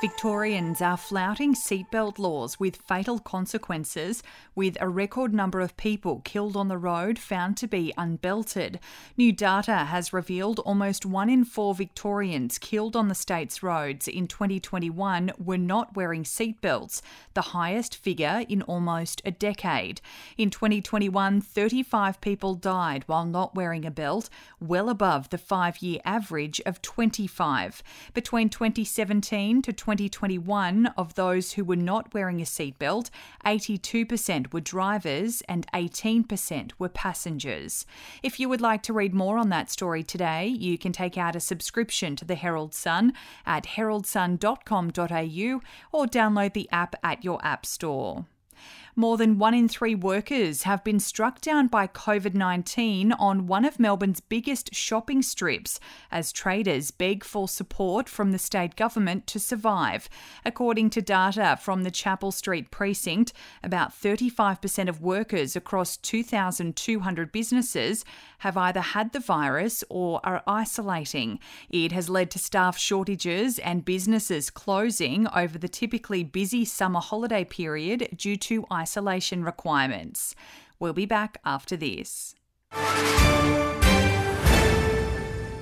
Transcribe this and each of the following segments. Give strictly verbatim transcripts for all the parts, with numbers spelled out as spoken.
Victorians are flouting seatbelt laws with fatal consequences, with a record number of people killed on the road found to be unbelted. New data has revealed almost one in four Victorians killed on the state's roads in twenty twenty-one were not wearing seatbelts, the highest figure in almost a decade. In twenty twenty-one, thirty-five people died while not wearing a belt, well above the five-year average of twenty-five. Between twenty seventeen to twenty twenty-one, of those who were not wearing a seatbelt, eighty-two percent were drivers and eighteen percent were passengers. If you would like to read more on that story today, you can take out a subscription to the Herald Sun at herald sun dot com dot a u or download the app at your app store. More than one in three workers have been struck down by covid nineteen on one of Melbourne's biggest shopping strips as traders beg for support from the state government to survive. According to data from the Chapel Street precinct, about thirty-five percent of workers across two thousand two hundred businesses have either had the virus or are isolating. It has led to staff shortages and businesses closing over the typically busy summer holiday period due to isolation. Isolation requirements. We'll be back after this.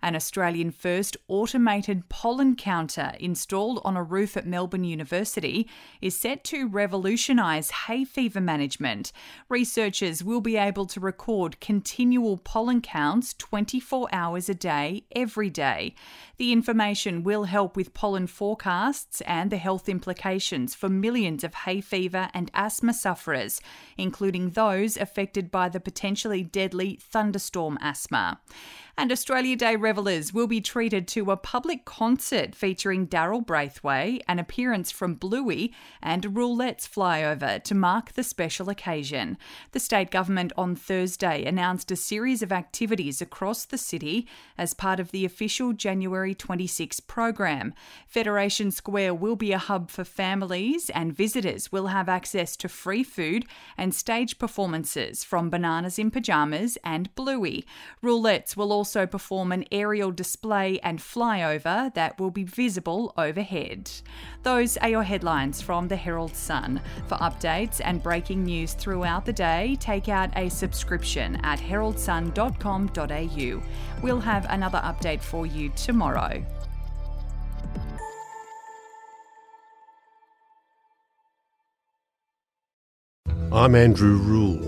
An Australian-first automated pollen counter installed on a roof at Melbourne University is set to revolutionise hay fever management. Researchers will be able to record continual pollen counts twenty-four hours a day, every day. The information will help with pollen forecasts and the health implications for millions of hay fever and asthma sufferers, including those affected by the potentially deadly thunderstorm asthma. And Australia Day revellers will be treated to a public concert featuring Daryl Braithwaite, an appearance from Bluey, and Roulettes flyover to mark the special occasion. The state government on Thursday announced a series of activities across the city as part of the official January twenty-sixth program. Federation Square will be a hub for families, and visitors will have access to free food and stage performances from Bananas in Pyjamas and Bluey. Roulettes will also also perform an aerial display and flyover that will be visible overhead. Those are your headlines from the Herald Sun. For updates and breaking news throughout the day, take out a subscription at herald sun dot com dot a u. We'll have another update for you tomorrow. I'm Andrew Rule,